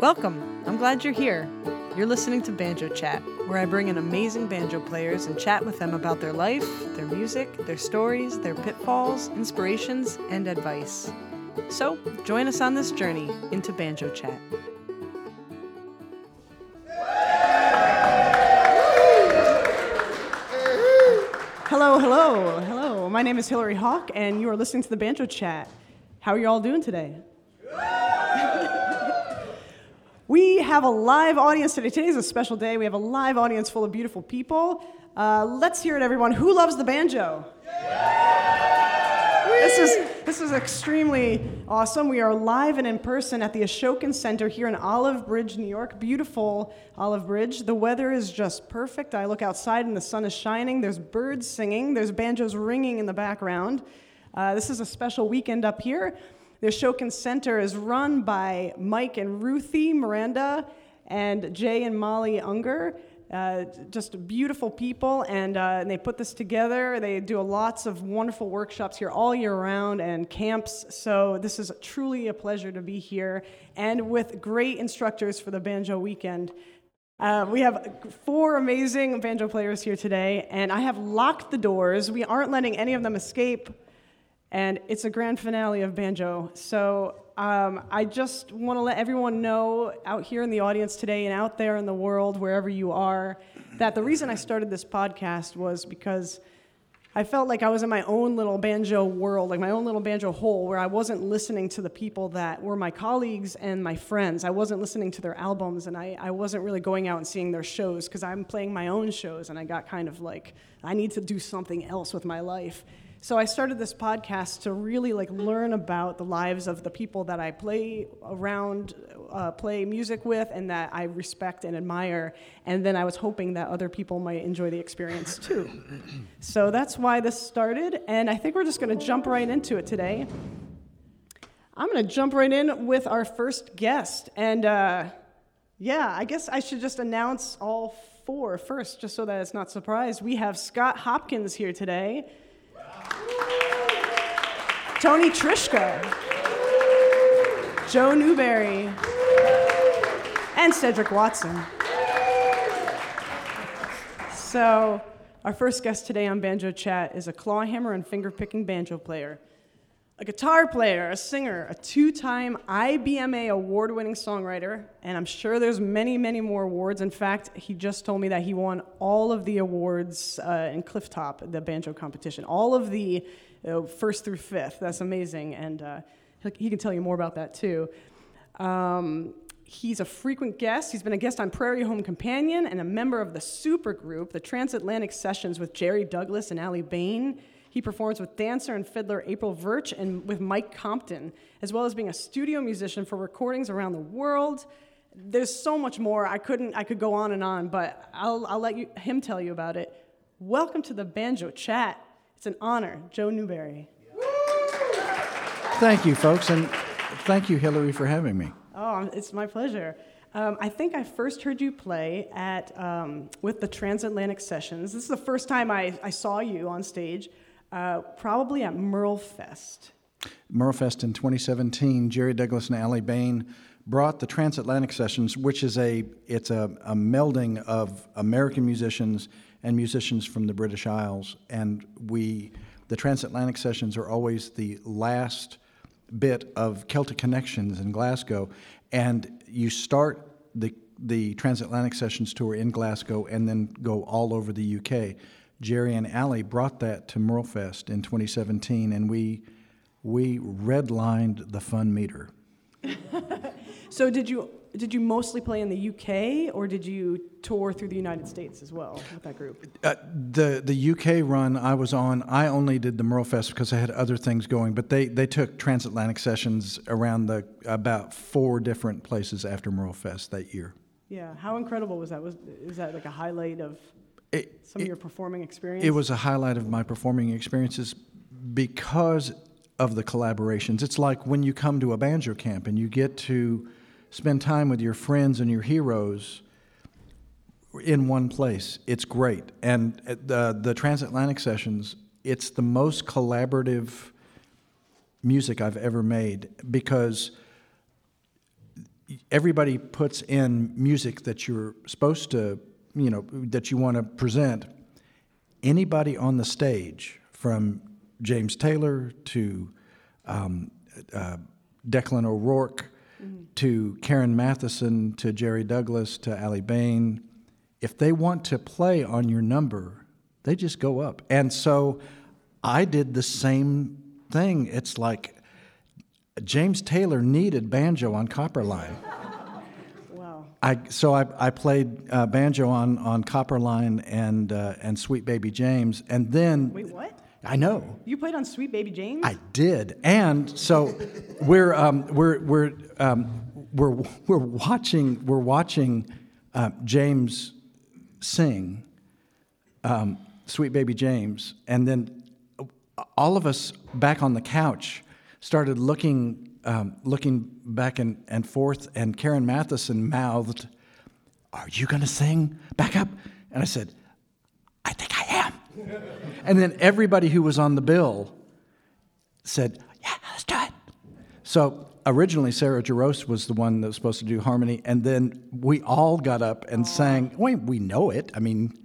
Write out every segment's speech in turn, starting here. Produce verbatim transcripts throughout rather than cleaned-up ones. Welcome. I'm glad you're here. You're listening to Banjo Chat, where I bring in amazing banjo players and chat with them about their life, their music, their stories, their pitfalls, inspirations, and advice. So, join us on this journey into Banjo Chat. Hello, hello, hello. My name is Hilary Hawke, and you are listening to the Banjo Chat. How are you all doing today? We have a live audience today. Today is a special day. We have a live audience full of beautiful people. Uh, let's hear it, everyone. Who loves the banjo? This is this is extremely awesome. We are live and in person at the Ashokan Center here in Olive Bridge, New York. Beautiful Olive Bridge. The weather is just perfect. I look outside and the sun is shining. There's birds singing. There's banjos ringing in the background. Uh, this is a special weekend up here. The Ashokan Center is run by Mike and Ruthie Miranda and Jay and Molly Unger, uh, just beautiful people, and, uh, and they put this together. They do lots of wonderful workshops here all year round and camps, so this is truly a pleasure to be here, and with great instructors for the Banjo Weekend. Uh, we have four amazing banjo players here today, and I have locked the doors. We aren't letting any of them escape. And it's a grand finale of banjo. So um, I just want to let everyone know out here in the audience today and out there in the world, wherever you are, that the reason I started this podcast was because I felt like I was in my own little banjo world, like my own little banjo hole, where I wasn't listening to the people that were my colleagues and my friends. I wasn't listening to their albums, and I, I wasn't really going out and seeing their shows because I'm playing my own shows, and I got kind of like, I need to do something else with my life. So I started this podcast to really like learn about the lives of the people that I play around, uh, play music with, and that I respect and admire. And then I was hoping that other people might enjoy the experience too. So that's why this started. And I think we're just going to jump right into it today. I'm going to jump right in with our first guest. And uh, yeah, I guess I should just announce all four first, just so that it's not surprised. We have Scott Hopkins here today. Tony Trischka, Joe Newberry, and Cedric Watson. So our first guest today on Banjo Chat is a clawhammer and finger-picking banjo player, a guitar player, a singer, a two-time I B M A award-winning songwriter, and I'm sure there's many, many more awards. In fact, he just told me that he won all of the awards uh, in Clifftop, the banjo competition, all of the uh, first through fifth. That's amazing, and uh, he can tell you more about that too. Um, he's a frequent guest. He's been a guest on Prairie Home Companion and a member of the supergroup, the Transatlantic Sessions with Jerry Douglas and Aly Bain. He performs with dancer and fiddler April Verch and with Mike Compton, as well as being a studio musician for recordings around the world. There's so much more. I couldn't. I could go on and on, but I'll, I'll let you, him tell you about it. Welcome to the Banjo Chat. It's an honor, Joe Newberry. Thank you, folks, and thank you, Hilary, for having me. Oh, it's my pleasure. Um, I think I first heard you play at um, with the Transatlantic Sessions. This is the first time I, I saw you on stage. Uh, probably at Merlefest. Merlefest in twenty seventeen, Jerry Douglas and Aly Bain brought the Transatlantic Sessions, which is a it's a, a melding of American musicians and musicians from the British Isles. And we, the Transatlantic Sessions are always the last bit of Celtic Connections in Glasgow. And you start the the Transatlantic Sessions tour in Glasgow and then go all over the U K. Jerry and Aly brought that to Merlefest in twenty seventeen, and we we redlined the fun meter. So did you did you mostly play in the U K, or did you tour through the United States as well with that group? Uh, the the U K run I was on, I only did the Merlefest because I had other things going. But they, they took Transatlantic Sessions around the about four different places after Merlefest that year. Yeah, how incredible was that? Was is that like a highlight of? It, Some of it, your performing experience? It was a highlight of my performing experiences because of the collaborations. It's like when you come to a banjo camp and you get to spend time with your friends and your heroes in one place. It's great. And the, the Transatlantic Sessions, it's the most collaborative music I've ever made because everybody puts in music that you're supposed to, you know, that you want to present. Anybody on the stage, from James Taylor to um, uh, Declan O'Rourke, mm-hmm. to Karen Matheson, to Jerry Douglas, to Aly Bain, if they want to play on your number, they just go up. And so I did the same thing. It's like James Taylor needed banjo on Copperline. Wow. I, so I, I played uh, banjo on, on Copperline and uh, and Sweet Baby James. And then... Wait, what? I know. You played on Sweet Baby James? I did. And so we're um, we're we're um, we're we're watching we're watching uh, James sing um, Sweet Baby James, and then all of us back on the couch started looking um, looking back and, and forth, and Karen Matheson mouthed, "Are you going to sing back up?" And I said, "I think I am." And then everybody who was on the bill said, "Yeah, let's do it." So originally Sarah Jarose was the one that was supposed to do harmony, and then we all got up and Aww. sang. Wait, we know it. I mean,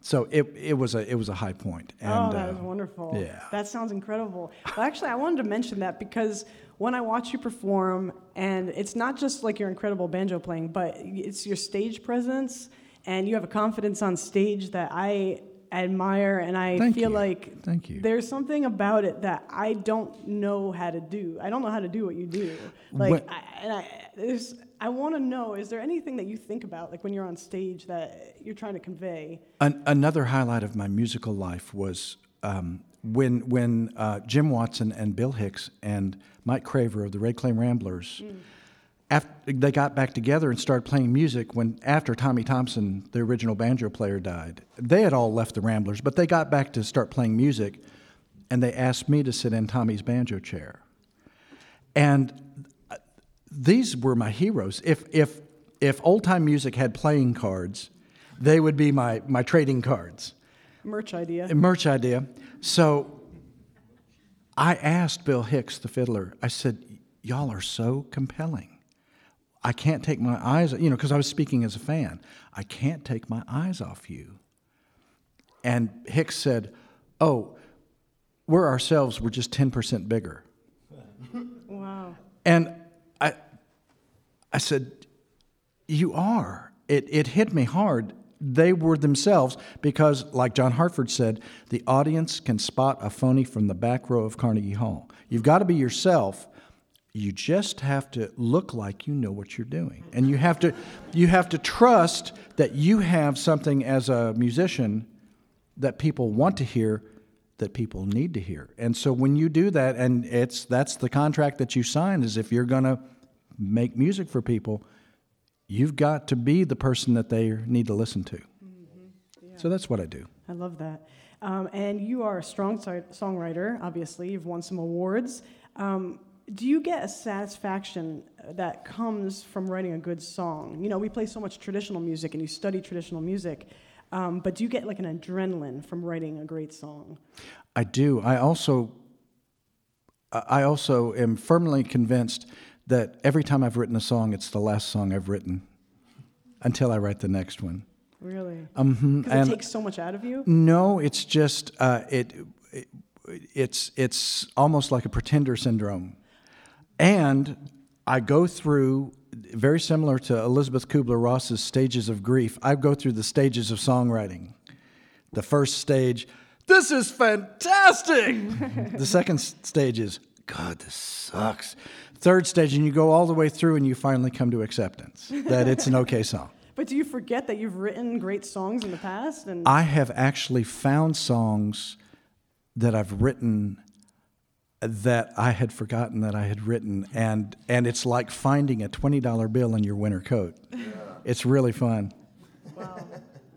so it it was a it was a high point. And, oh, that uh, was wonderful. Yeah, that sounds incredible. Well, actually, I wanted to mention that because when I watch you perform, and it's not just like your incredible banjo playing, but it's your stage presence, and you have a confidence on stage that I admire, and I Thank feel you. like Thank you. There's something about it that I don't know how to do. I don't know how to do what you do. Like, I, and I, there's, I want to know: is there anything that you think about, like when you're on stage, that you're trying to convey? An, another highlight of my musical life was um, when when uh, Jim Watson and Bill Hicks and Mike Craver of the Red Clay Ramblers. Mm. After they got back together and started playing music when after Tommy Thompson, the original banjo player, died. They had all left the Ramblers, but they got back to start playing music, and they asked me to sit in Tommy's banjo chair. And these were my heroes. If if if old-time music had playing cards, they would be my, my trading cards. Merch idea. Merch idea. So I asked Bill Hicks, the fiddler, I said, "Y'all are so compelling. I can't take my eyes, you know, because I was speaking as a fan. I can't take my eyes off you." And Hicks said, "Oh, we're ourselves. We're just ten percent bigger." Wow. And I, I said, "You are." It it hit me hard. They were themselves because, like John Hartford said, the audience can spot a phony from the back row of Carnegie Hall. You've got to be yourself. You just have to look like you know what you're doing, and you have to, you have to trust that you have something as a musician that people want to hear, that people need to hear. And so when you do that, and it's that's the contract that you sign, is if you're gonna make music for people, you've got to be the person that they need to listen to. Mm-hmm. Yeah. So that's what I do. I love that, um, and you are a strong songwriter. Obviously, you've won some awards. Um, Do you get a satisfaction that comes from writing a good song? You know, we play so much traditional music, and you study traditional music, um, but do you get like an adrenaline from writing a great song? I do. I also, I also am firmly convinced that every time I've written a song, it's the last song I've written until I write the next one. Really? Um, because it takes so much out of you? No, it's just uh, it, it. It's it's almost like a pretender syndrome. And I go through, very similar to Elizabeth Kubler-Ross's stages of grief, I go through the stages of songwriting. The first stage, "This is fantastic!" The second stage is, "God, this sucks." Third stage, and you go all the way through, and you finally come to acceptance that it's an okay song. But do you forget that you've written great songs in the past? And I have actually found songs that I've written that I had forgotten that I had written, and and it's like finding a twenty dollar bill in your winter coat. Yeah. It's really fun. Wow,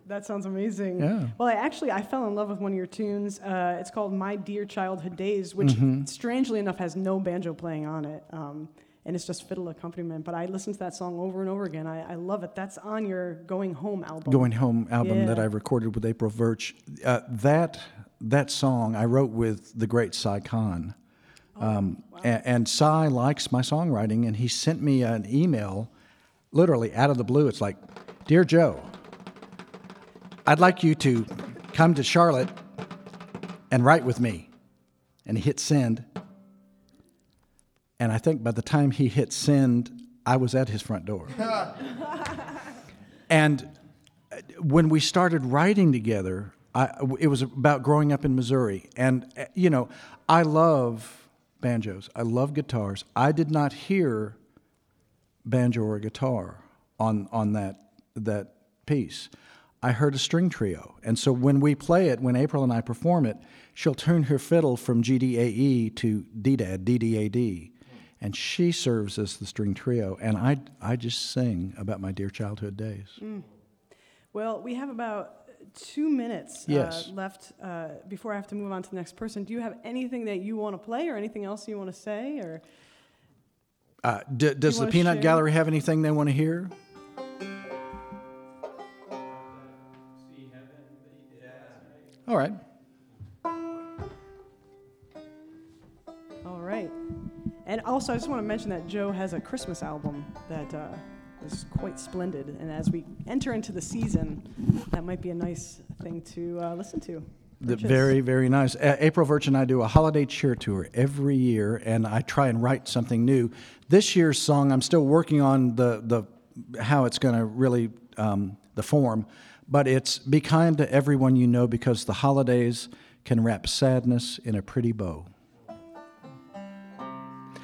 that sounds amazing. Yeah. Well, I actually, I fell in love with one of your tunes. Uh, it's called "My Dear Childhood Days," which mm-hmm. strangely enough has no banjo playing on it, um, and it's just fiddle accompaniment. But I listened to that song over and over again. I, I love it. That's on your Going Home album. Going Home album yeah. that I recorded with April Verch. Uh, that that song I wrote with the great Cy Khan. Um, wow. and, and Cy likes my songwriting, and he sent me an email literally out of the blue, it's like, "Dear Joe, I'd like you to come to Charlotte and write with me." And he hit send. And I think by the time he hit send, I was at his front door. And when we started writing together, I, it was about growing up in Missouri. And, you know, I love banjos. I love guitars. I did not hear banjo or guitar on on that that piece. I heard a string trio. And so when we play it, when April and I perform it, she'll tune her fiddle from G D A E to D-Dad, D D A D. And she serves as the string trio. And I, I just sing about my dear childhood days. Mm. Well, we have about two minutes yes. uh, left uh, before I have to move on to the next person. Do you have anything that you want to play or anything else you want to say? Or uh, d- Does the Peanut share? Gallery have anything they want to hear? All right. All right. And also, I just want to mention that Joe has a Christmas album that uh, is quite splendid. And as we enter into the season, that might be a nice thing to uh, listen to. The very, very nice. Uh, April Verch and I do a holiday cheer tour every year, and I try and write something new. This year's song, I'm still working on the, the how it's going to really, um, the form. But it's "Be Kind to Everyone You Know, because the holidays can wrap sadness in a pretty bow."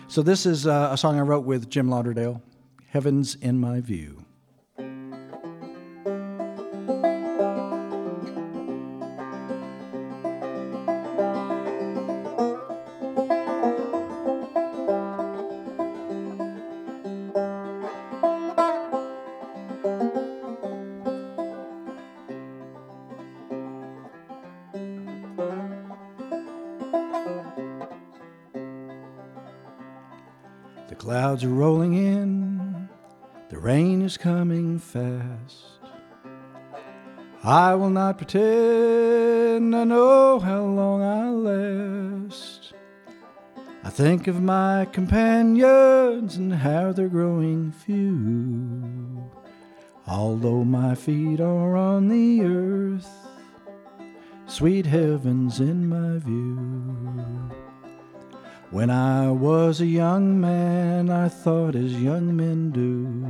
So this is uh, a song I wrote with Jim Lauderdale, "Heavens in My View." Clouds are rolling in, the rain is coming fast. I will not pretend I know how long I'll last. I think of my companions and how they're growing few. Although my feet are on the earth, sweet heaven's in my view. When I was a young man, I thought as young men do.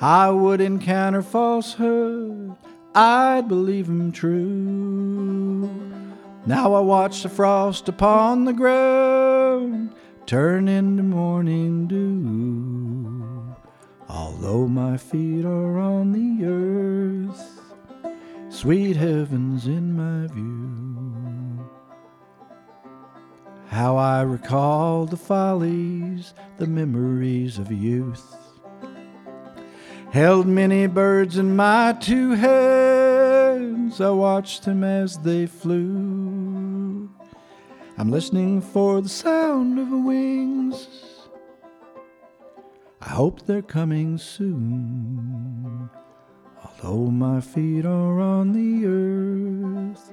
I would encounter falsehood, I'd believe 'em true. Now I watch the frost upon the ground turn into morning dew. Although my feet are on the earth, sweet heaven's in my view. How I recall the follies, the memories of youth. Held many birds in my two hands, I watched them as they flew. I'm listening for the sound of wings, I hope they're coming soon. Although my feet are on the earth,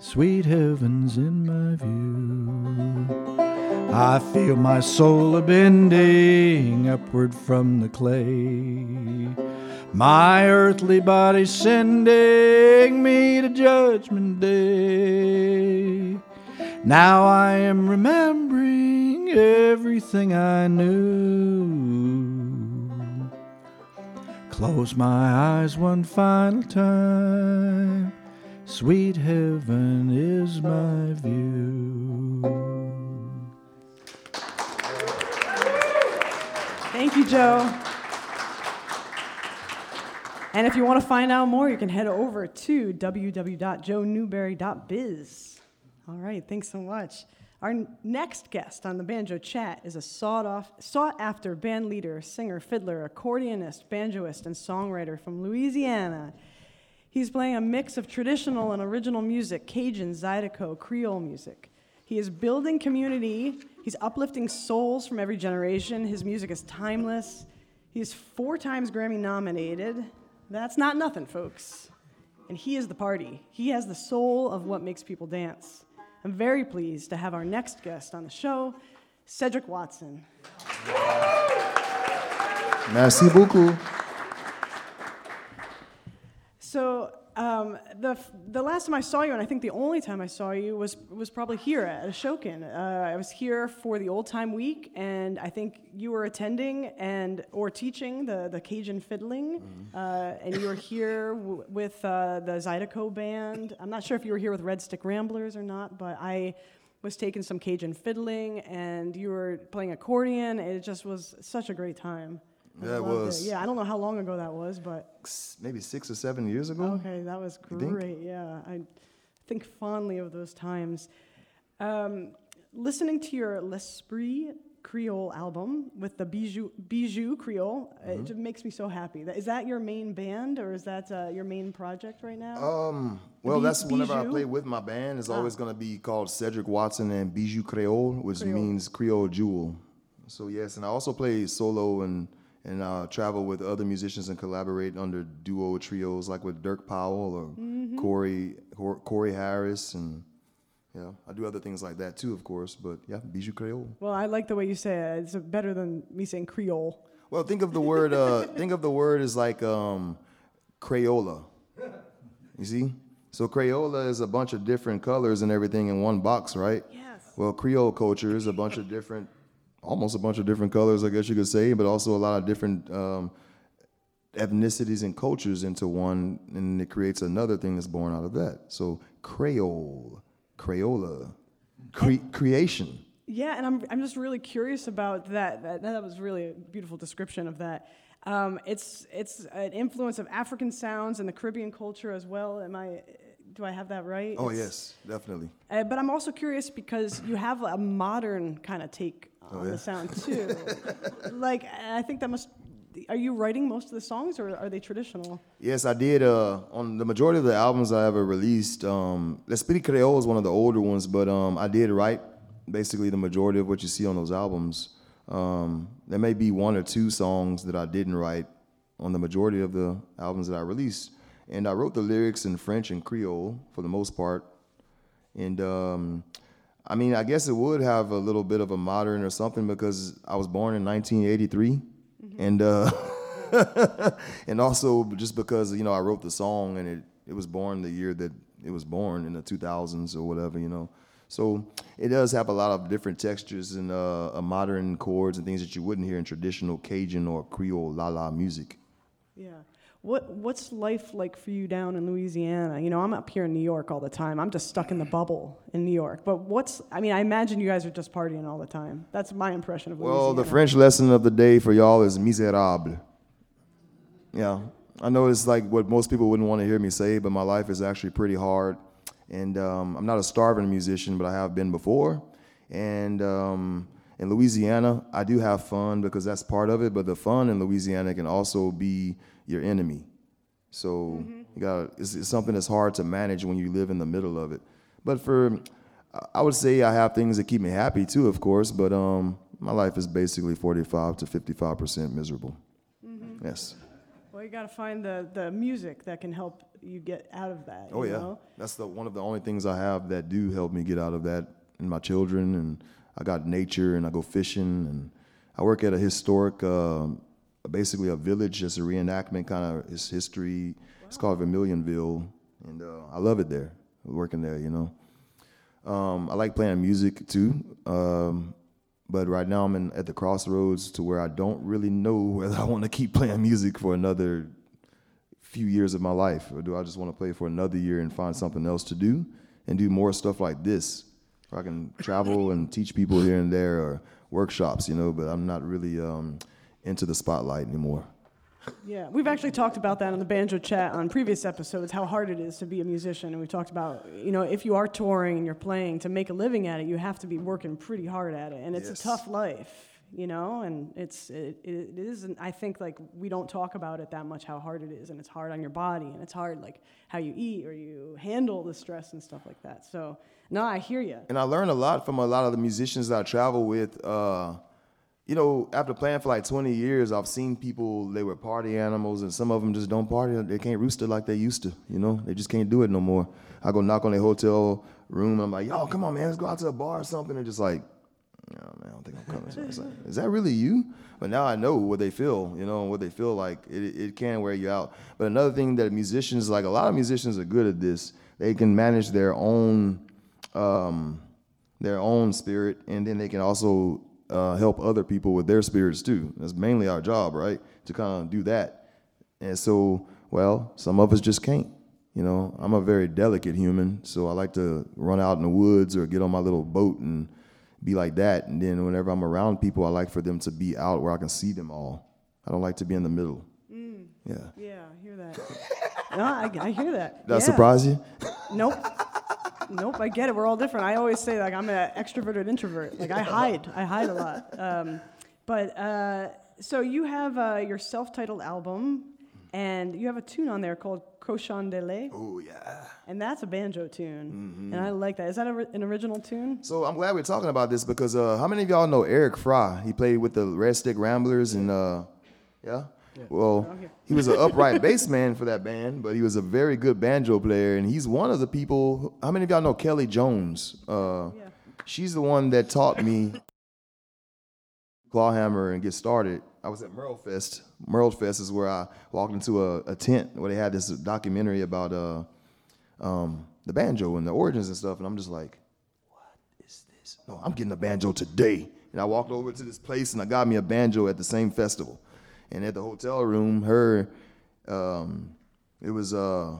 sweet heaven's in my view. I feel my soul a-bending upward from the clay, my earthly body sending me to judgment day. Now I am remembering everything I knew. Close my eyes one final time, sweet heaven is my view. Thank you, Joe. And if you want to find out more, you can head over to w w w dot joe newberry dot biz. All right, thanks so much. Our next guest on the Banjo Chat is a sought-off, sought-after band leader, singer, fiddler, accordionist, banjoist, and songwriter from Louisiana. He's playing a mix of traditional and original music, Cajun, Zydeco, Creole music. He is building community. He's uplifting souls from every generation. His music is timeless. He is four times Grammy nominated. That's not nothing, folks. And he is the party. He has the soul of what makes people dance. I'm very pleased to have our next guest on the show, Cedric Watson. Merci beaucoup. So um, the the last time I saw you, and I think the only time I saw you, was was probably here at Ashokan. Uh, I was here for the Old Time Week, and I think you were attending and or teaching the, the Cajun fiddling, mm-hmm. uh, and you were here w- with uh, the Zydeco band. I'm not sure if you were here with Red Stick Ramblers or not, but I was taking some Cajun fiddling, and you were playing accordion, and it just was such a great time. I yeah, it was. It. Yeah, I don't know how long ago that was, but... Maybe six or seven years ago? Okay, that was great, yeah. I think fondly of those times. Um, listening to your L'Esprit Creole album with the Bijou, Bijou Creole, mm-hmm. it just makes me so happy. Is that your main band, or is that uh, your main project right now? Um, well, Bij- that's Bijou? Whenever I play with my band, it's ah. always going to be called Cedric Watson and Bijou Créole, which Creole. means Creole jewel. So, yes, and I also play solo and... and uh, travel with other musicians and collaborate under duo trios, like with Dirk Powell or mm-hmm. Corey Cor- Corey Harris. And yeah, I do other things like that too, of course, but yeah, Bijou Creole. Well, I like the way you say it. It's better than me saying Creole. Well, think of the word, uh, think of the word as like um, Crayola, you see? So Crayola is a bunch of different colors and everything in one box, right? Yes. Well, Creole culture is a bunch of different almost a bunch of different colors, I guess you could say, but also a lot of different um, ethnicities and cultures into one, and it creates another thing that's born out of that. So Creole, Crayola, cre- creation. Yeah, and I'm I'm just really curious about that. That, that was really a beautiful description of that. Um, it's it's an influence of African sounds and the Caribbean culture as well. Am I? Do I have that right? Oh, it's, yes, definitely. Uh, but I'm also curious because you have a modern kind of take on oh, yeah. the sound too. Like, I think that must, are you writing most of the songs or are they traditional? Yes, I did. Uh, on the majority of the albums I ever released, um, L'Esprit Creole is one of the older ones, but um, I did write basically the majority of what you see on those albums. Um, there may be one or two songs that I didn't write on the majority of the albums that I released. And I wrote the lyrics in French and Creole for the most part. And um, I mean, I guess it would have a little bit of a modern or something because I was born in nineteen eighty-three. Mm-hmm. And uh, and also just because, you know, I wrote the song and it, it was born the year that it was born in the two thousands or whatever, you know. So it does have a lot of different textures and uh, uh, modern chords and things that you wouldn't hear in traditional Cajun or Creole la-la music. Yeah. What What's life like for you down in Louisiana? You know, I'm up here in New York all the time. I'm just stuck in the bubble in New York. But what's, I mean, I imagine you guys are just partying all the time. That's my impression of Louisiana. Well, the French lesson of the day for y'all is misérable. Yeah, I know it's like what most people wouldn't want to hear me say, but my life is actually pretty hard. And um, I'm not a starving musician, but I have been before. And um, in Louisiana, I do have fun because that's part of it. But the fun in Louisiana can also be your enemy. So mm-hmm. you gotta, it's, it's something that's hard to manage when you live in the middle of it. But for, I would say I have things that keep me happy too, of course, but um, my life is basically forty-five to fifty-five percent miserable. Mm-hmm. Yes. Well, you gotta find the, the music that can help you get out of that. Oh, you yeah. know? That's the one of the only things I have that do help me get out of that, and my children, and I got nature, and I go fishing, and I work at a historic, uh, basically a village, just a reenactment kind of history. Wow. It's called Vermilionville, and uh, I love it there, working there, you know. Um, I like playing music too, um, but right now I'm in, at the crossroads to where I don't really know whether I want to keep playing music for another few years of my life, or do I just want to play for another year and find something else to do and do more stuff like this, where I can travel and teach people here and there or workshops, you know, but I'm not really... Um, into the spotlight anymore. Yeah, we've actually talked about that on the Banjo Chat on previous episodes, how hard it is to be a musician. And we talked about, you know, if you are touring and you're playing, to make a living at it, you have to be working pretty hard at it. And it's yes. a tough life, you know, and it's, it, it isn't, I think, like, we don't talk about it that much, how hard it is. And it's hard on your body, and it's hard, like, how you eat or you handle the stress and stuff like that. So, no, I hear you. And I learned a lot from a lot of the musicians that I travel with. Uh, You know, after playing for like twenty years, I've seen people, they were party animals, and some of them just don't party. They can't rooster like they used to, you know? They just can't do it no more. I go knock on their hotel room, and I'm like, yo, come on, man, let's go out to a bar or something. And just like, oh man, I don't think I'm coming. It's like, is that really you? But now I know what they feel, you know, what they feel like. It, it can wear you out. But another thing that musicians, like a lot of musicians are good at this, they can manage their own um, their own spirit, and then they can also uh, help other people with their spirits too. That's mainly our job, right? To kind of do that. And so, well, some of us just can't. You know, I'm a very delicate human, so I like to run out in the woods or get on my little boat and be like that. And then whenever I'm around people, I like for them to be out where I can see them all. I don't like to be in the middle. Mm. Yeah. Yeah, I hear that. No, I, I hear that. Did yeah. I surprise you? Nope. Nope, I get it. We're all different. I always say, like, I'm an extroverted introvert. Like, I hide. I hide a lot. Um, but uh, so you have uh, your self-titled album, and you have a tune on there called Cochon de lait. Oh, yeah. And that's a banjo tune. Mm-hmm. And I like that. Is that a, an original tune? So I'm glad we're talking about this because uh, how many of y'all know Eric Fry? He played with the Red Stick Ramblers. and uh, Yeah? yeah. Well, he was an upright bass man for that band, but he was a very good banjo player. And he's one of the people. How many of y'all know Kelly Jones? Uh, yeah. She's the one that taught me clawhammer and get started. I was at Merlefest. Merlefest is where I walked into a, a tent where they had this documentary about uh, um, the banjo and the origins and stuff. And I'm just like, what is this? No, I'm getting a banjo today. And I walked over to this place and I got me a banjo at the same festival. And at the hotel room, her, um, it was, uh,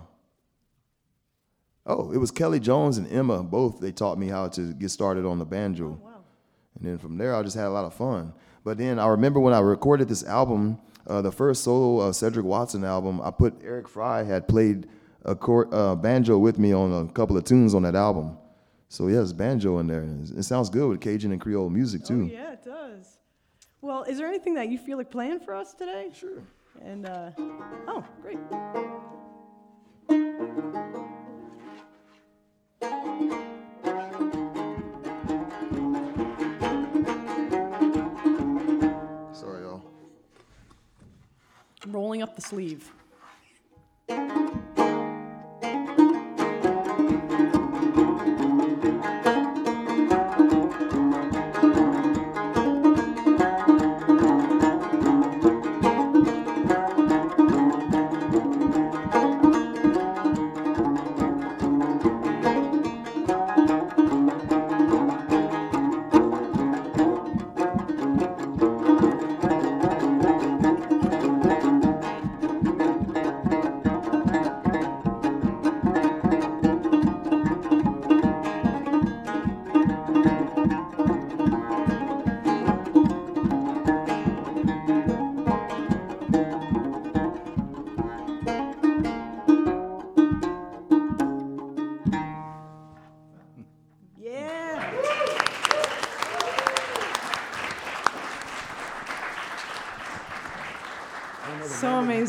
oh, it was Kelly Jones and Emma. Both, they taught me how to get started on the banjo. Oh, wow. And then from there, I just had a lot of fun. But then I remember when I recorded this album, uh, the first solo uh, Cedric Watson album, I put Eric Fry had played a cor- uh, banjo with me on a couple of tunes on that album. So yeah, there's banjo in there. It sounds good with Cajun and Creole music too. Oh yeah, it does. Well, is there anything that you feel like playing for us today? Sure. And, uh, oh, great. Rolling up the sleeve.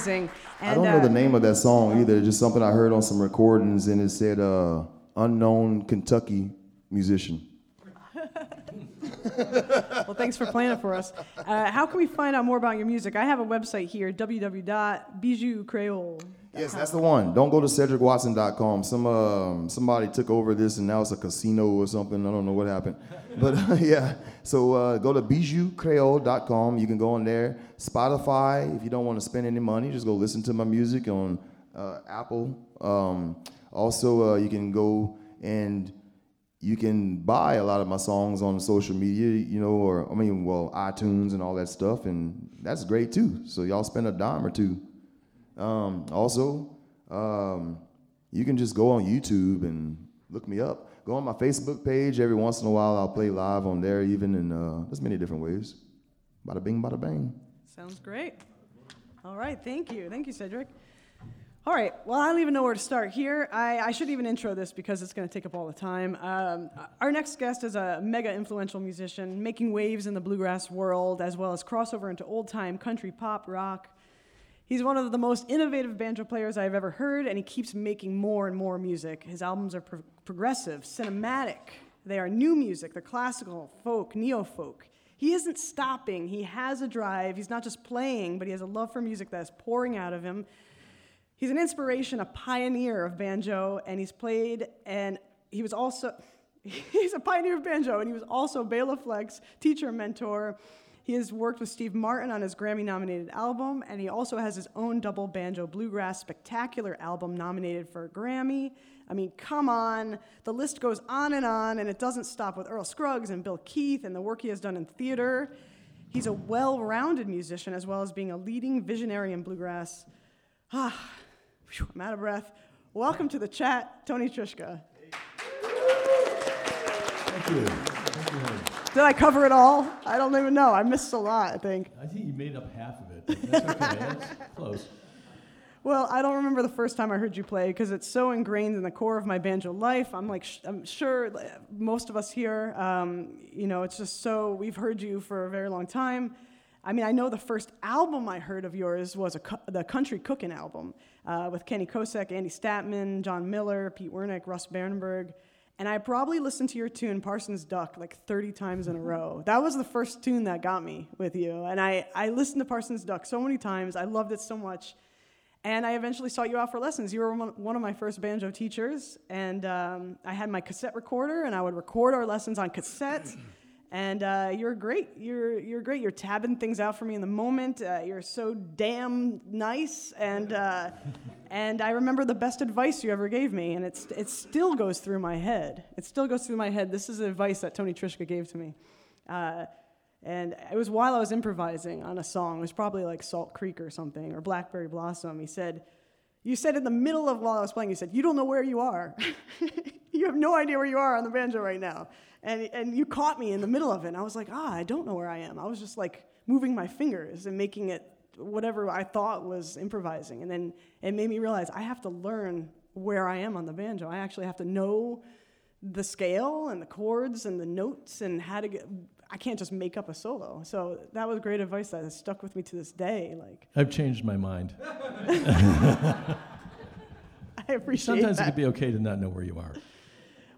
And, I don't know uh, the name of that song either. It's just something I heard on some recordings, and it said uh, unknown Kentucky musician. Well, thanks for playing it for us. Uh, how can we find out more about your music? I have a website here, w w w dot bijou creole dot com. Yes, that's the one. Don't go to cedric watson dot com. Some um, somebody took over this, and now it's a casino or something. I don't know what happened. But, uh, yeah, so uh, go to bijou creole dot com. You can go on there. Spotify, if you don't want to spend any money, just go listen to my music on uh, Apple. Um, also, uh, you can go and you can buy a lot of my songs on social media, you know, or, I mean, well, iTunes and all that stuff, and that's great, too. So y'all spend a dime or two. Um, also, um, you can just go on YouTube and look me up. Go on my Facebook page. Every once in a while, I'll play live on there, even in uh, there's many different ways. Bada bing, bada bang. Sounds great. All right, thank you. Thank you, Cedric. All right, well, I don't even know where to start here. I, I should even intro this because it's going to take up all the time. Um, our next guest is a mega influential musician, making waves in the bluegrass world, as well as crossover into old-time country, pop, rock. He's one of the most innovative banjo players I've ever heard, and he keeps making more and more music. His albums are pro- progressive, cinematic. They are new music. They're classical, folk, neo-folk. He isn't stopping. He has a drive. He's not just playing, but he has a love for music that is pouring out of him. He's an inspiration, a pioneer of banjo, and he's played, and he was also, He's a pioneer of banjo, and he was also Bela Fleck's teacher and mentor. He has worked with Steve Martin on his Grammy-nominated album, and he also has his own double banjo bluegrass spectacular album nominated for a Grammy. I mean, come on. The list goes on and on, and it doesn't stop with Earl Scruggs and Bill Keith and the work he has done in theater. He's a well-rounded musician, as well as being a leading visionary in bluegrass. Ah, whew, I'm out of breath. Welcome to the chat, Tony Trischka. Thank you. Thank you. Did I cover it all? I don't even know. I missed a lot, I think. I think you made up half of it. But that's okay. That's close. Well, I don't remember the first time I heard you play because it's so ingrained in the core of my banjo life. I'm like, sh- I'm sure most of us here, um, you know, it's just so we've heard you for a very long time. I mean, I know the first album I heard of yours was a co- the Country Cooking album uh, with Kenny Kosek, Andy Statman, John Miller, Pete Wernick, Russ Barenberg. And I probably listened to your tune, Parsons Duck, like thirty times in a row. That was the first tune that got me with you. And I, I listened to Parsons Duck so many times. I loved it so much. And I eventually sought you out for lessons. You were one of my first banjo teachers. And um, I had my cassette recorder, and I would record our lessons on cassette. And uh, you're great. You're you're great. You're tabbing things out for me in the moment. Uh, you're so damn nice. And uh, and I remember the best advice you ever gave me, and it's it still goes through my head. It still goes through my head. This is advice that Tony Trischka gave to me, uh, and it was while I was improvising on a song. It was probably like Salt Creek or something, or Blackberry Blossom. He said, "You said in the middle of while I was playing, you said you don't know where you are. You have no idea where you are on the banjo right now." And and you caught me in the middle of it, and I was like, ah, I don't know where I am. I was just like moving my fingers and making it whatever I thought was improvising. And then it made me realize I have to learn where I am on the banjo. I actually have to know the scale and the chords and the notes and how to get, I can't just make up a solo. So that was great advice that has stuck with me to this day. Like I've changed my mind. I appreciate Sometimes that. Sometimes it can be okay to not know where you are.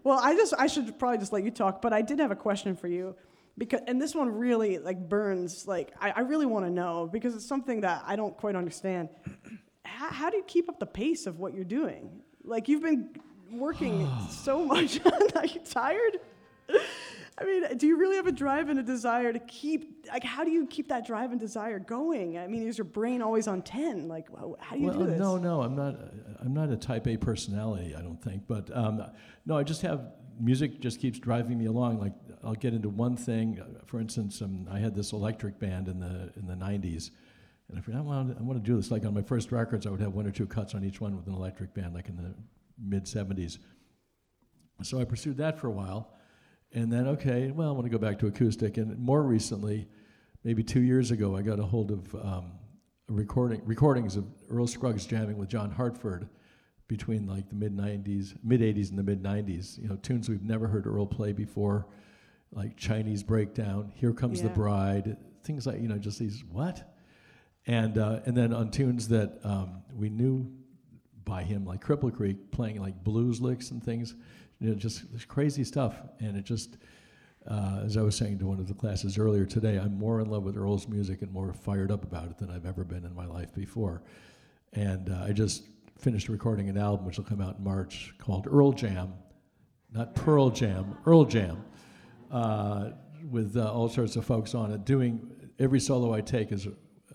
Well, I just I should probably just let you talk, but I did have a question for you, because and this one really like burns like I, I really want to know because it's something that I don't quite understand. How, how do you keep up the pace of what you're doing? Like you've been working so much. Are you tired? I mean, do you really have a drive and a desire to keep like how do you keep that drive and desire going? I mean, is your brain always on ten? Like how do you well, do this? No, no, I'm not I'm not a type A personality, I don't think, but um, no, I just have music just keeps driving me along. Like I'll get into one thing, for instance, um, I had this electric band in the in the nineties. And I forgot I wanted I want to do this like on my first records, I would have one or two cuts on each one with an electric band like in the mid seventies. So I pursued that for a while. And then, okay, well, I want to go back to acoustic. And more recently, maybe two years ago, I got a hold of um, a recording recordings of Earl Scruggs jamming with John Hartford between like the mid nineties, mid eighties and the mid nineties. You know, tunes we've never heard Earl play before, like Chinese Breakdown, Here Comes yeah. the Bride, things like, you know, just these, what? And uh, and then on tunes that um, we knew by him, like Cripple Creek, playing like blues licks and things. You know, just this crazy stuff, and it just, uh, as I was saying to one of the classes earlier today, I'm more in love with Earl's music and more fired up about it than I've ever been in my life before. And uh, I just finished recording an album which will come out in March called Earl Jam, not Pearl Jam, Earl Jam, uh, with uh, all sorts of folks on it. Doing every solo I take is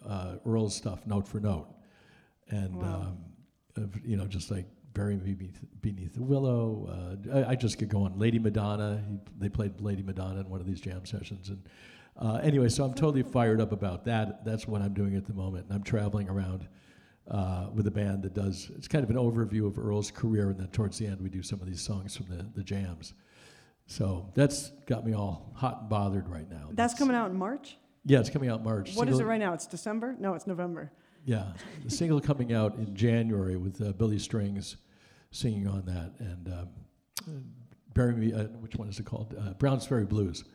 uh, Earl's stuff, note for note, and wow. um, you know, just like. Bury Me Beneath the Willow. Uh, I, I just could go on. Lady Madonna. He, they played Lady Madonna in one of these jam sessions. And uh, anyway, so I'm totally fired up about that. That's what I'm doing at the moment. And I'm traveling around uh, with a band that does. It's kind of an overview of Earl's career, and then towards the end we do some of these songs from the, the jams. So that's got me all hot and bothered right now. That's, that's coming out in March? Yeah, it's coming out in March. What Single, is it right now? It's December? No, it's November. Yeah, the single coming out in January with uh, Billy Strings singing on that, and um, Bury Me, uh, which one is it called? Uh, Browns Ferry Blues.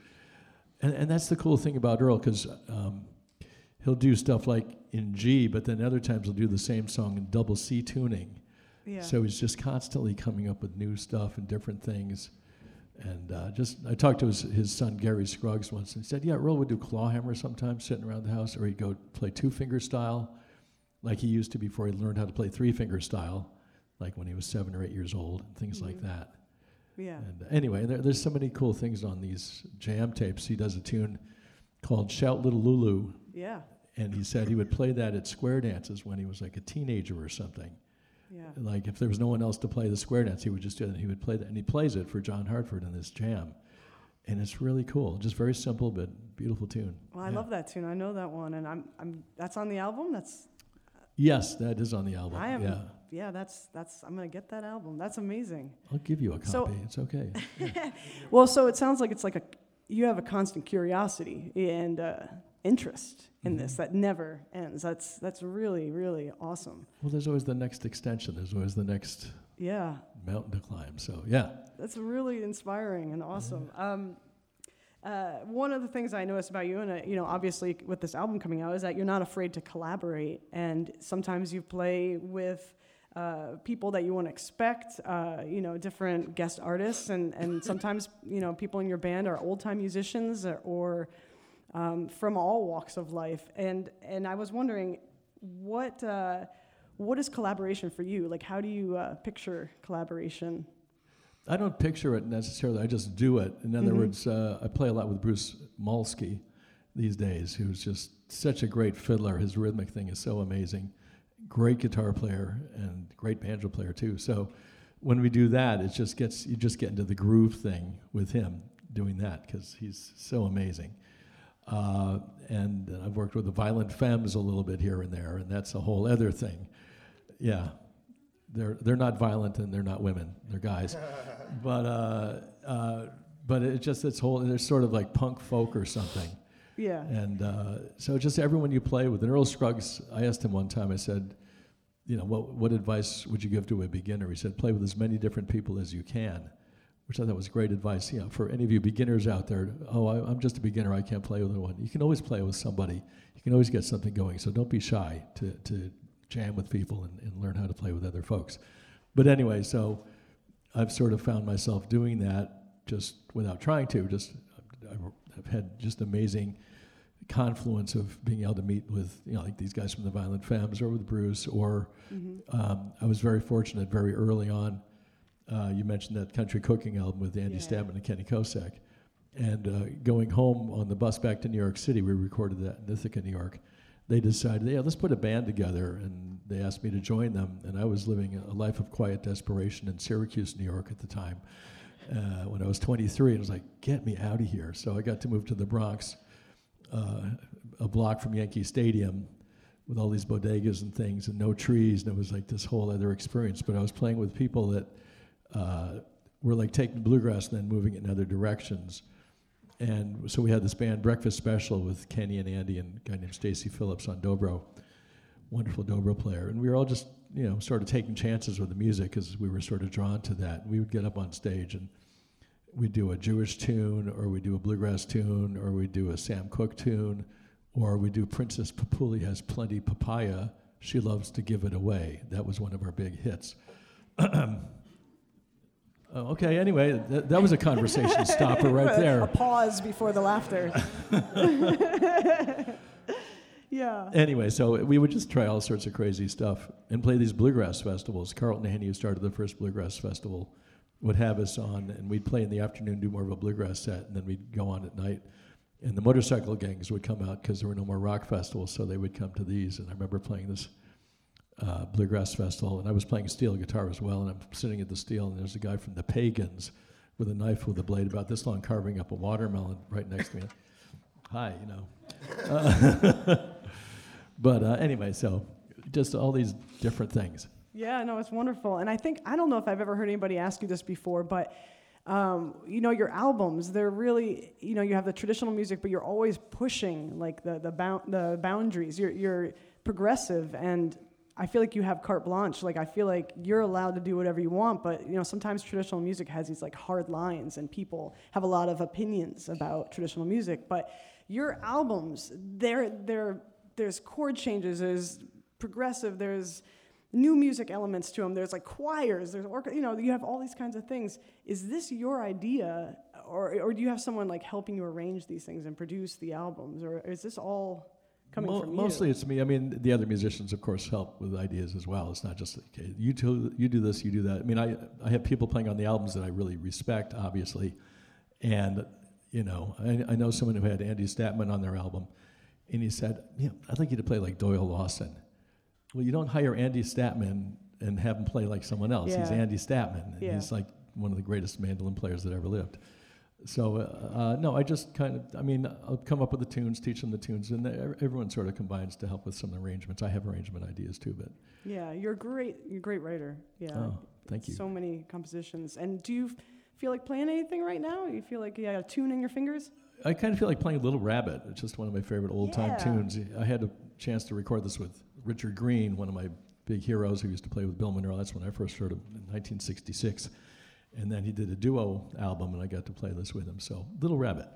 And and that's the cool thing about Earl, because um, he'll do stuff like in G, but then other times he'll do the same song in double C tuning. Yeah. So he's just constantly coming up with new stuff and different things. And uh, just I talked to his, his son, Gary Scruggs, once, and he said, yeah, Earl would do clawhammer sometimes sitting around the house, or he'd go play two-finger style, like he used to before he learned how to play three-finger style, like when he was seven or eight years old, and things mm-hmm. like that. Yeah. And anyway, there, there's so many cool things on these jam tapes. He does a tune called Shout Little Lulu. Yeah. And he said he would play that at square dances when he was like a teenager or something. Yeah. Like if there was no one else to play the square dance, he would just do it and he would play that. And he plays it for John Hartford in this jam. And it's really cool. Just very simple but beautiful tune. Well, I yeah. love that tune. I know that one. And I'm I'm that's on the album? That's Yes, that is on the album. I am, yeah. Yeah, that's that's I'm gonna get that album. That's amazing. I'll give you a copy. So, it's okay. Yeah. Well, so it sounds like it's like a you have a constant curiosity and uh, interest in mm-hmm. this that never ends. That's that's really really awesome. Well, there's always the next extension. There's always the next yeah mountain to climb. So yeah, that's really inspiring and awesome. Yeah. Um, Uh, one of the things I noticed about you, and uh, you know, obviously with this album coming out, is that you're not afraid to collaborate, and sometimes you play with uh, people that you wouldn't expect, uh, you know, different guest artists, and, and sometimes, you know, people in your band are old-time musicians or, or um, from all walks of life, and and I was wondering, what uh, what is collaboration for you? Like, how do you uh, picture collaboration? I don't picture it necessarily. I just do it. In other mm-hmm. words, uh, I play a lot with Bruce Malsky these days, who's just such a great fiddler. His rhythmic thing is so amazing. Great guitar player and great banjo player too. So when we do that, it just gets you just get into the groove thing with him doing that because he's so amazing. Uh, and I've worked with the Violent Femmes a little bit here and there, and that's a whole other thing. Yeah. They're they're not violent and they're not women. They're guys, but uh, uh, but it's just this whole. They're sort of like punk folk or something. Yeah. And uh, so just everyone you play with. And Earl Scruggs, I asked him one time. I said, you know, what what advice would you give to a beginner? He said, play with as many different people as you can, which I thought was great advice. You know, for any of you beginners out there, oh, I, I'm just a beginner. I can't play with anyone. You can always play with somebody. You can always get something going. So don't be shy to to. jam with people and, and learn how to play with other folks. But anyway, so I've sort of found myself doing that just without trying to. Just I've had just amazing confluence of being able to meet with, you know, like these guys from the Violent Femmes or with Bruce or mm-hmm. um, I was very fortunate very early on. Uh, you mentioned that Country Cooking album with Andy yeah. Statman and Kenny Kosek. And uh, going home on the bus back to New York City, we recorded that in Ithaca, New York. They decided, yeah, let's put a band together, and they asked me to join them. And I was living a life of quiet desperation in Syracuse, New York at the time, uh, when I was twenty-three. And I was like, get me out of here. So I got to move to the Bronx, uh, a block from Yankee Stadium, with all these bodegas and things and no trees. And it was like this whole other experience. But I was playing with people that uh, were like taking bluegrass and then moving it in other directions. And so we had this band Breakfast Special with Kenny and Andy and a guy named Stacy Phillips on dobro, wonderful dobro player. And we were all just, you know, sort of taking chances with the music because we were sort of drawn to that. We would get up on stage and we'd do a Jewish tune or we'd do a bluegrass tune or we'd do a Sam Cooke tune or we'd do Princess Papuli Has Plenty Papaya, She Loves to Give It Away. That was one of our big hits. Oh, okay, anyway, th- that was a conversation stopper right there. A pause before the laughter. Yeah. Anyway, so we would just try all sorts of crazy stuff and play these bluegrass festivals. Carlton Haney, who started the first bluegrass festival, would have us on, and we'd play in the afternoon, do more of a bluegrass set, and then we'd go on at night. And the motorcycle gangs would come out because there were no more rock festivals, so they would come to these. And I remember playing this Uh, bluegrass festival, and I was playing steel guitar as well, and I'm sitting at the steel, and there's a guy from the Pagans with a knife with a blade about this long carving up a watermelon right next to me. Hi, you know. Uh, but uh, anyway, so just all these different things. Yeah, no, it's wonderful. And I think, I don't know if I've ever heard anybody ask you this before, but Um, you know, your albums, they're really, you know, you have the traditional music, but you're always pushing, like, the the, bou- the boundaries. You're, you're progressive, and I feel like you have carte blanche. Like, I feel like you're allowed to do whatever you want, but, you know, sometimes traditional music has these, like, hard lines, and people have a lot of opinions about traditional music. But your albums, they're, they're, there's chord changes, there's progressive, there's new music elements to them, there's, like, choirs, there's, orca- you know, you have all these kinds of things. Is this your idea, or or do you have someone, like, helping you arrange these things and produce the albums, or is this all coming Mo- from you. Mostly it's me. I mean, the other musicians, of course, help with ideas as well. It's not just, okay, you, two, you do this, you do that. I mean, I, I have people playing on the albums that I really respect, obviously. And, you know, I, I know someone who had Andy Statman on their album. And he said, yeah, I'd like you to play like Doyle Lawson. Well, you don't hire Andy Statman and have him play like someone else. Yeah. He's Andy Statman. Yeah. He's like one of the greatest mandolin players that ever lived. So, uh, no, I just kind of, I mean, I'll come up with the tunes, teach them the tunes, and everyone sort of combines to help with some arrangements. I have arrangement ideas too, but. Yeah, you're great, you're a great writer. Yeah. Oh, thank you. So many compositions. And do you feel like playing anything right now? You feel like you got a tune in your fingers? I kind of feel like playing Little Rabbit. It's just one of my favorite old-time yeah. tunes. I had a chance to record this with Richard Green, one of my big heroes who used to play with Bill Monroe. That's when I first heard him in nineteen sixty-six. And then he did a duo album, and I got to play this with him. So, Little Rabbit.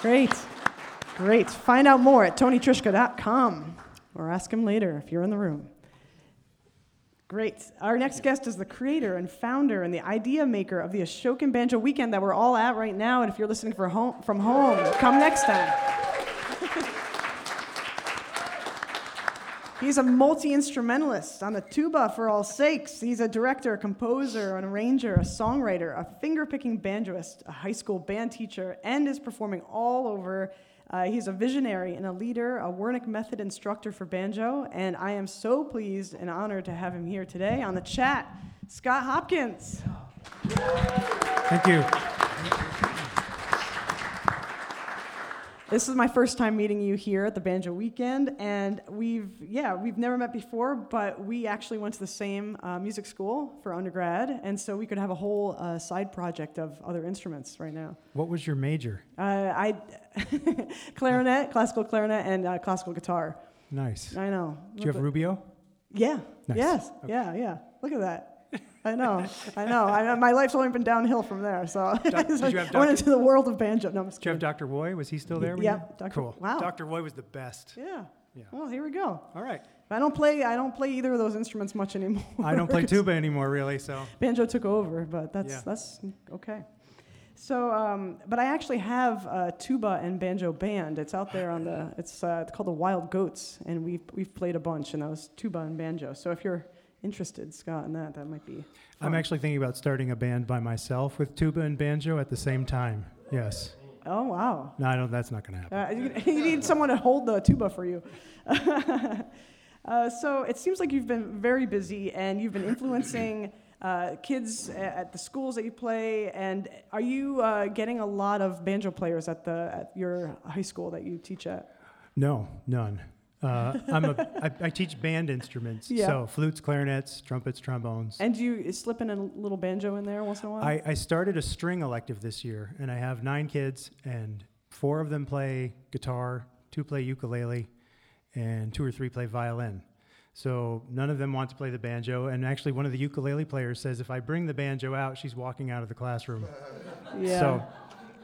Great, great. Find out more at tony trischka dot com or ask him later if you're in the room. Great. Our next guest is the creator and founder and the idea maker of the Ashokan Banjo Weekend that we're all at right now. And if you're listening for home, from home, come next time. He's a multi-instrumentalist on the tuba for all sakes. He's a director, a composer, an arranger, a songwriter, a finger-picking banjoist, a high school band teacher, and is performing all over. Uh, he's a visionary and a leader, a Wernick Method instructor for banjo, and I am so pleased and honored to have him here today on the chat, Scott Hopkins. Thank you. This is my first time meeting you here at the Banjo Weekend, and we've, yeah, we've never met before, but we actually went to the same uh, music school for undergrad, and so we could have a whole uh, side project of other instruments right now. What was your major? Uh, I, clarinet, classical clarinet, and uh, classical guitar. Nice. I know. Do you have bit. Rubio? Yeah. Nice. Yes. Okay. Yeah, yeah. Look at that. I know, I know. I, my life's only been downhill from there, so Do, did like, you have I went into the world of banjo. No, I'm just Did kidding. You have Doctor Woy? Was he still there? Yeah, Doctor Cool. Wow. Doctor Woy was the best. Yeah. yeah. Well, here we go. All right. I don't play. I don't play either of those instruments much anymore. I don't play tuba anymore, really. So banjo took over, but that's yeah. that's okay. So, um, but I actually have a tuba and banjo band. It's out there on the. It's, uh, it's called the Wild Goats, and we've we've played a bunch, and that was tuba and banjo. So if you're interested, Scott, in that, that might be fun. I'm actually thinking about starting a band by myself with tuba and banjo at the same time. Yes. Oh, wow. No, I don't, that's not going to happen. Uh, you, you need someone to hold the tuba for you. uh, so it seems like you've been very busy, and you've been influencing uh, kids at the schools that you play. And are you uh, getting a lot of banjo players at the at your high school that you teach at? No, none. uh, I'm a, I, I teach band instruments, yeah. so flutes, clarinets, trumpets, trombones. And do you slip in a little banjo in there once in a while? I, I started a string elective this year, and I have nine kids, and four of them play guitar, two play ukulele, and two or three play violin. So none of them want to play the banjo, and actually one of the ukulele players says if I bring the banjo out, she's walking out of the classroom. yeah. So,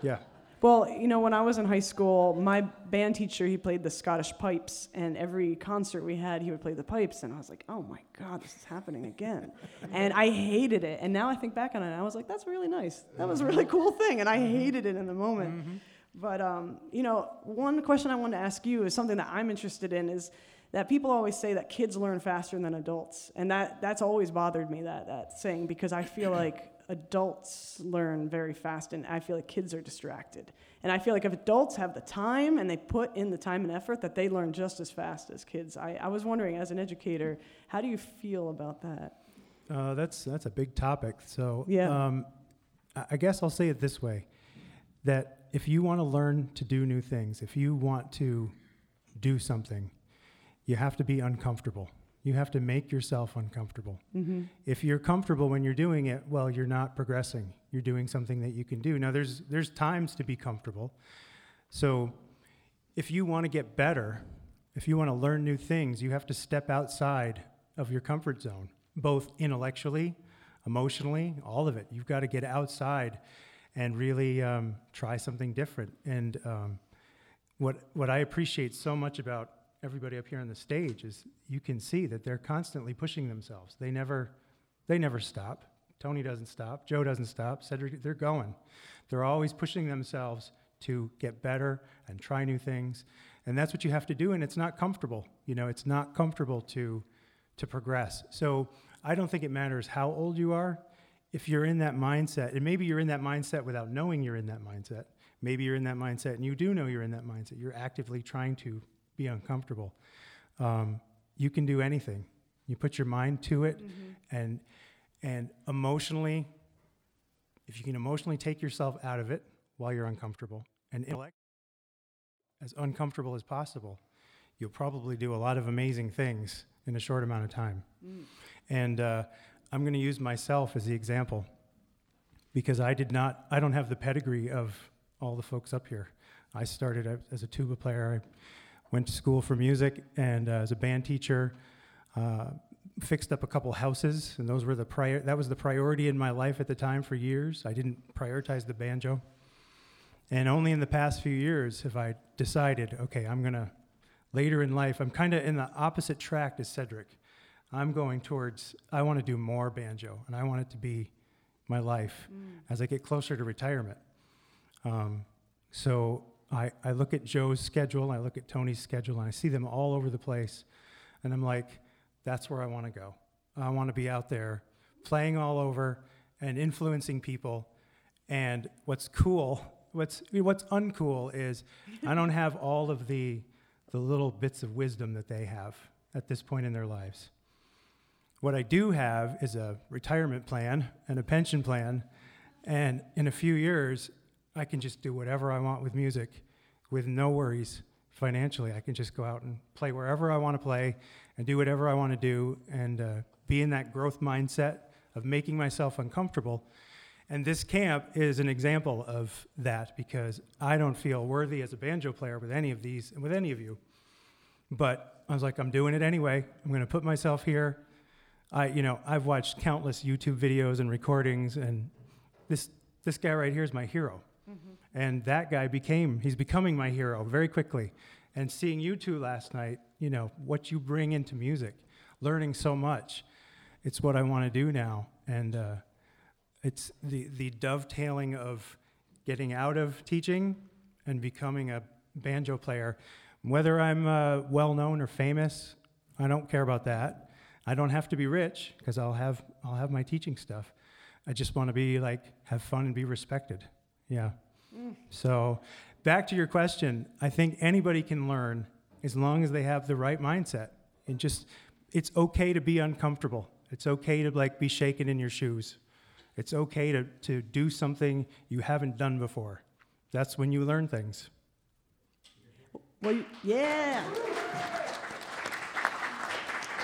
yeah. Well, you know, when I was in high school, my band teacher, he played the Scottish pipes, and every concert we had, he would play the pipes, and I was like, oh my God, this is happening again. And I hated it, and now I think back on it, and I was like, that's really nice. That was a really cool thing, and I hated it in the moment. Mm-hmm. But, um, you know, one question I wanted to ask you is something that I'm interested in is that people always say that kids learn faster than adults, and that that's always bothered me, that that saying, because I feel like adults learn very fast, and I feel like kids are distracted. And I feel like if adults have the time and they put in the time and effort, that they learn just as fast as kids. I, I was wondering, as an educator, how do you feel about that? Uh, that's that's a big topic. So yeah. um, I guess I'll say it this way, that if you want to learn to do new things, if you want to do something, you have to be uncomfortable. You have to make yourself uncomfortable. Mm-hmm. If you're comfortable when you're doing it, well, you're not progressing. You're doing something that you can do. Now, there's there's times to be comfortable. So if you want to get better, if you want to learn new things, you have to step outside of your comfort zone, both intellectually, emotionally, all of it. You've got to get outside and really um, try something different. And um, what what I appreciate so much about everybody up here on the stage is you can see that they're constantly pushing themselves. They never they never stop. Tony doesn't stop. Joe doesn't stop. Cedric, they're going. They're always pushing themselves to get better and try new things. And that's what you have to do, and it's not comfortable. You know, it's not comfortable to to progress. So I don't think it matters how old you are. If you're in that mindset, and maybe you're in that mindset without knowing you're in that mindset. Maybe you're in that mindset and you do know you're in that mindset. You're actively trying to be uncomfortable. Um, you can do anything. You put your mind to it, mm-hmm. and and emotionally, if you can emotionally take yourself out of it while you're uncomfortable, and intellect as uncomfortable as possible, you'll probably do a lot of amazing things in a short amount of time. Mm. And uh, I'm going to use myself as the example, because I did not, I don't have the pedigree of all the folks up here. I started as a tuba player. I, Went to school for music, and uh, as a band teacher, uh, fixed up a couple houses, and those were the prior. That was the priority in my life at the time for years. I didn't prioritize the banjo, and only in the past few years have I decided, okay, I'm gonna. Later in life, I'm kind of in the opposite track as Cedric. I'm going towards. I want to do more banjo, and I want it to be my life mm. as I get closer to retirement. Um, so. I, I look at Joe's schedule, I look at Tony's schedule, and I see them all over the place, and I'm like, that's where I want to go. I want to be out there playing all over and influencing people, and what's cool, what's what's uncool is I don't have all of the the little bits of wisdom that they have at this point in their lives. What I do have is a retirement plan and a pension plan, and in a few years, I can just do whatever I want with music with no worries financially. I can just go out and play wherever I want to play and do whatever I want to do and uh, be in that growth mindset of making myself uncomfortable. And this camp is an example of that, because I don't feel worthy as a banjo player with any of these, with any of you. But I was like, I'm doing it anyway. I'm going to put myself here. I, you know, I've watched countless YouTube videos and recordings, and this this guy right here is my hero. Mm-hmm. And that guy became, he's becoming my hero very quickly. And seeing you two last night, you know, what you bring into music, learning so much, it's what I want to do now. And uh, it's the, the dovetailing of getting out of teaching and becoming a banjo player. Whether I'm uh, well-known or famous, I don't care about that. I don't have to be rich, because I'll have, I'll have my teaching stuff. I just want to be like, have fun and be respected. Yeah. Mm. So back to your question, I think anybody can learn as long as they have the right mindset. And just, it's okay to be uncomfortable. It's okay to like be shaken in your shoes. It's okay to, to do something you haven't done before. That's when you learn things. Well, yeah.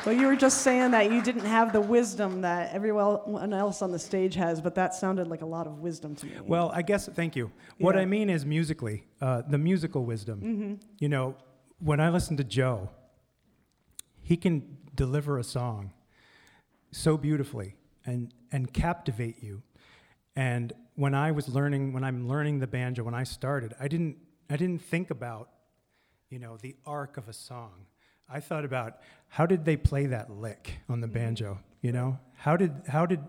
Well, you were just saying that you didn't have the wisdom that everyone else on the stage has, but that sounded like a lot of wisdom to me. Well, I guess, thank you. What yeah. I mean is musically, uh, the musical wisdom. Mm-hmm. You know, when I listen to Joe, he can deliver a song so beautifully and, and captivate you. And when I was learning, when I'm learning the banjo, when I started, I didn't, I didn't think about, you know, the arc of a song. I thought about how did they play that lick on the banjo, you know? How did, how did,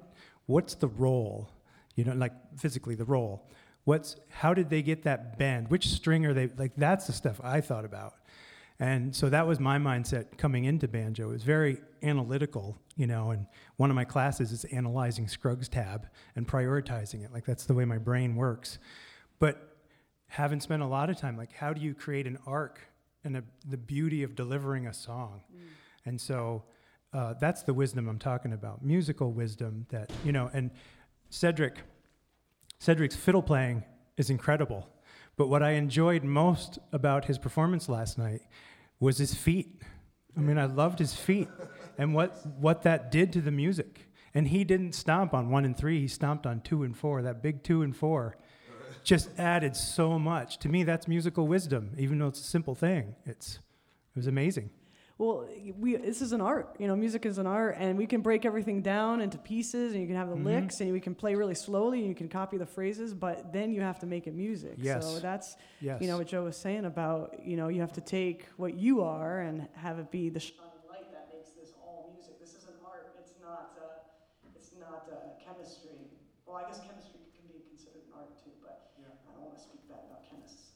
what's the roll, you know, like physically the roll? What's, how did they get that bend? Which string are they, like that's the stuff I thought about. And so that was my mindset coming into banjo. It was very analytical, you know, and one of my classes is analyzing Scruggs tab and prioritizing it. Like, that's the way my brain works. But haven't spent a lot of time, like, how do you create an arc and a, the beauty of delivering a song? Mm. And so uh, that's the wisdom I'm talking about, musical wisdom that, you know, and Cedric, Cedric's fiddle playing is incredible. But what I enjoyed most about his performance last night was his feet. I mean, I loved his feet and what what that did to the music. And he didn't stomp on one and three, he stomped on two and four. That big two and four just added so much. To me, that's musical wisdom, even though it's a simple thing. It's it was amazing. Well, we, this is an art, you know, music is an art, and we can break everything down into pieces, and you can have the mm-hmm. licks, and we can play really slowly, and you can copy the phrases, but then you have to make it music. Yes. So that's, yes. you know, what Joe was saying about, you know, you have to take what you are and have it be the shining light that makes this all music. This is an art. It's not, uh, it's not uh, chemistry. Well, I guess chemistry can be considered an art, too, but yeah. I don't want to speak bad about chemists.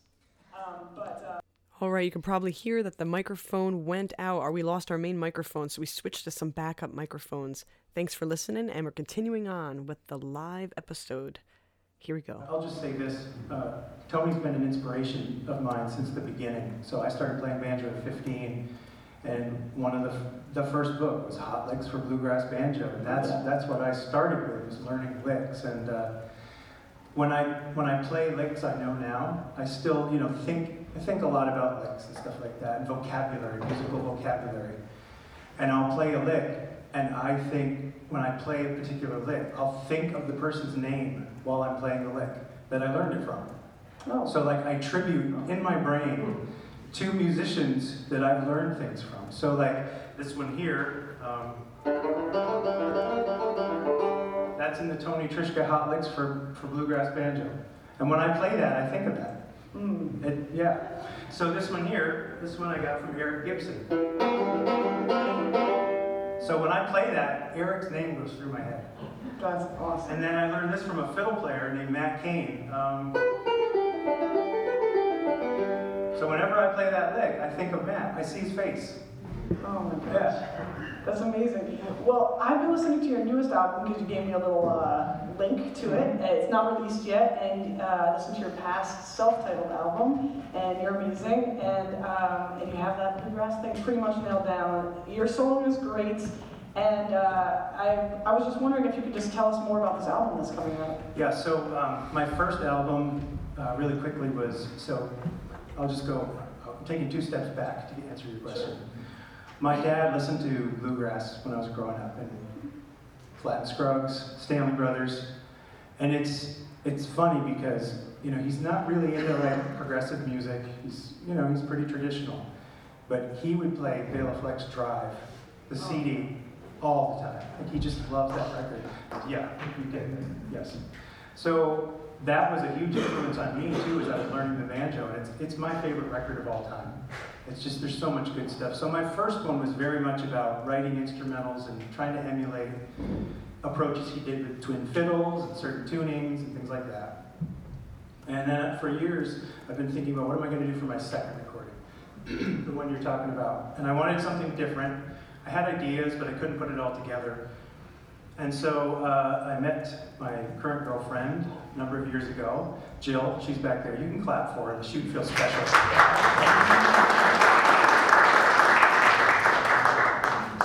Um, but... Uh, All right, you can probably hear that the microphone went out, or we lost our main microphone, so we switched to some backup microphones. Thanks for listening, and we're continuing on with the live episode. Here we go. I'll just say this. Uh, Tony's been an inspiration of mine since the beginning. So I started playing banjo at fifteen, and one of the f- the first book was Hot Licks for Bluegrass Banjo, and that's that's what I started with, was learning licks. And uh, when I when I play licks I know now, I still, you know, think... I think a lot about licks and stuff like that, and vocabulary, musical vocabulary. And I'll play a lick, and I think, when I play a particular lick, I'll think of the person's name while I'm playing the lick that I learned it from. Oh. So like, I tribute in my brain to musicians that I've learned things from. So like, this one here, um, that's in the Tony Trischka Hot Licks for, for Bluegrass Banjo. And when I play that, I think of that. Mm, it, yeah. So this one here, this one I got from Eric Gibson. So when I play that, Eric's name goes through my head. That's awesome. And then I learned this from a fiddle player named Matt Cain. Um, so whenever I play that lick, I think of Matt. I see his face. Oh my gosh. Yeah. That's amazing. Well, I've been listening to your newest album because you gave me a little uh, link to it. It's not released yet, and uh, listen to your past self-titled album, and you're amazing, and um, and you have that bluegrass thing pretty much nailed down. Your solo is great, and uh, I I was just wondering if you could just tell us more about this album that's coming out. Yeah, so um, my first album, uh, really quickly, was, so I'll just go, I'm taking two steps back to answer your question. Sure. My dad listened to bluegrass when I was growing up, and Flatt and Scruggs, Stanley Brothers, and it's it's funny because, you know, he's not really into like progressive music. He's, you know, he's pretty traditional, but he would play Bela Fleck's Drive, the C D, all the time. Like, he just loves that record. Yeah, you get it. Yes. So that was a huge influence on me too, as I was learning the banjo, and it's it's my favorite record of all time. It's just, there's so much good stuff. So my first one was very much about writing instrumentals and trying to emulate approaches he did with twin fiddles and certain tunings and things like that. And then for years, I've been thinking about, what am I going to do for my second recording? The one you're talking about. And I wanted something different. I had ideas, but I couldn't put it all together. And so uh, I met my current girlfriend a number of years ago, Jill. She's back there. You can clap for her. She would feel special.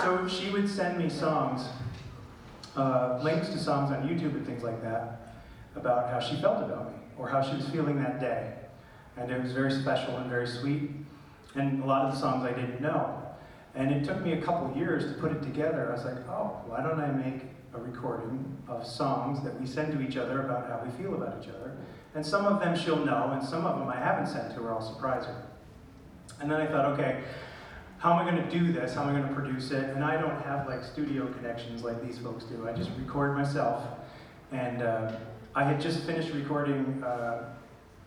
So she would send me songs, uh, links to songs on YouTube and things like that, about how she felt about me or how she was feeling that day. And it was very special and very sweet. And a lot of the songs I didn't know. And it took me a couple years to put it together. I was like, oh, why don't I make a recording of songs that we send to each other about how we feel about each other. And some of them she'll know, and some of them I haven't sent to her, I'll surprise her. And then I thought, okay, how am I gonna do this? How am I gonna produce it? And I don't have like studio connections like these folks do. I just record myself, and uh, I had just finished recording, uh,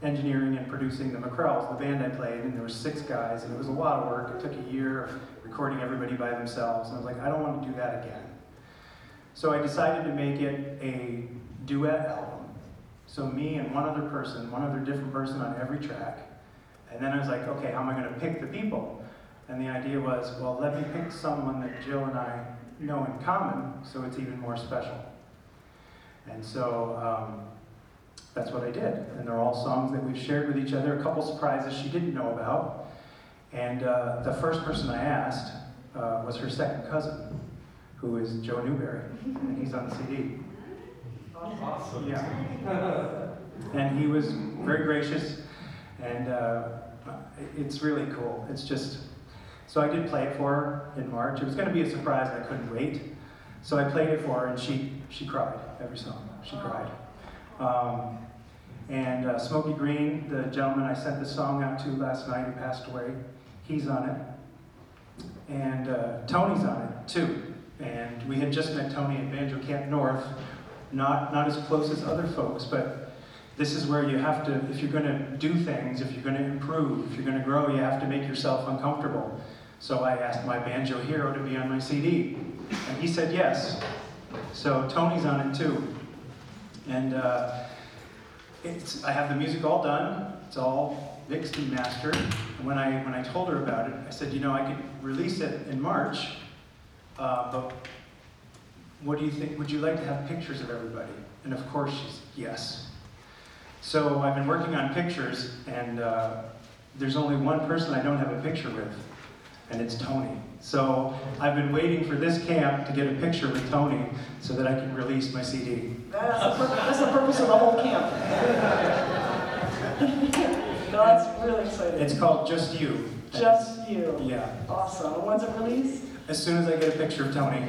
engineering and producing the McCrells, the band I played, and there were six guys, and it was a lot of work. It took a year of recording everybody by themselves, and I was like, I don't want to do that again. So I decided to make it a duet album. So me and one other person, one other different person on every track, and then I was like, okay, how am I going to pick the people? And the idea was, well, let me pick someone that Jill and I know in common, so it's even more special. And so um, that's what I did. And they're all songs that we've shared with each other, a couple surprises she didn't know about. And uh, the first person I asked uh, was her second cousin, who is Joe Newberry, and he's on the C D. Awesome. Yeah. And he was very gracious, and uh, it's really cool. It's just, so I did play it for her in March. It was going to be a surprise, and I couldn't wait. So I played it for her, and she, she cried, every song. She cried. Um, and uh, Smokey Green, the gentleman I sent the song out to last night who passed away, he's on it. And uh, Tony's on it, too. And we had just met Tony at Banjo Camp North, not, not as close as other folks, but this is where you have to, if you're going to do things, if you're going to improve, if you're going to grow, you have to make yourself uncomfortable. So I asked my banjo hero to be on my C D, and he said yes. So Tony's on it too. And uh, it's, I have the music all done. It's all mixed and mastered. And when I, when I told her about it, I said, you know, I could release it in March, uh, but what do you think? Would you like to have pictures of everybody? And of course she said yes. So I've been working on pictures, and uh, there's only one person I don't have a picture with, and it's Tony. So I've been waiting for this camp to get a picture with Tony so that I can release my C D. That's the, pur that's the purpose of the whole camp. No, that's really exciting. It's called Just You. Just You. Yeah. Awesome. When's it released? As soon as I get a picture of Tony.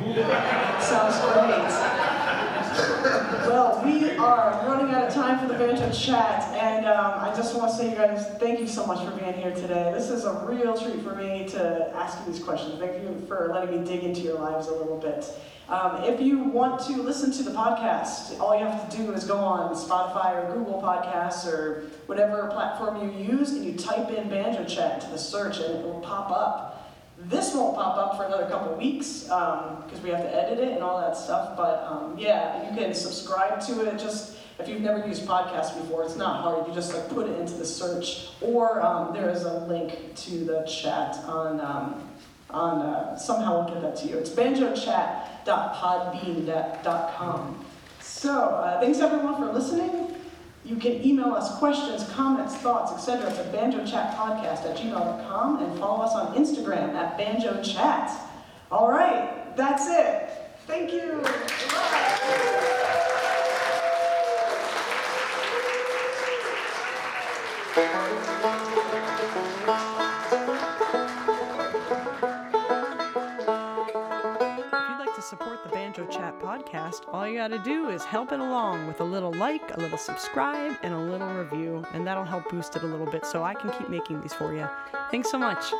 Sounds great. Well, we are running out of time for the Banjo Chat, and um, I just want to say, you guys, thank you so much for being here today. This is a real treat for me to ask you these questions. Thank you for letting me dig into your lives a little bit. Um, if you want to listen to the podcast, all you have to do is go on Spotify or Google Podcasts or whatever platform you use, and you type in Banjo Chat to the search, and it will pop up. This won't pop up for another couple weeks because um, we have to edit it and all that stuff. But um, yeah, you can subscribe to it. Just if you've never used podcasts before, it's not hard. You just like put it into the search, or um, there is a link to the chat on um, on uh, somehow we'll get that to you. It's banjo chat dot podbean dot com. So uh, thanks everyone for listening. You can email us questions, comments, thoughts, et cetera to banjo chat podcast at gmail dot com and follow us on Instagram at banjochat. All right, that's it. Thank you. Support the Banjo Chat podcast, all you gotta do is help it along with a little like, a little subscribe, and a little review, and that'll help boost it a little bit so I can keep making these for you. Thanks so much.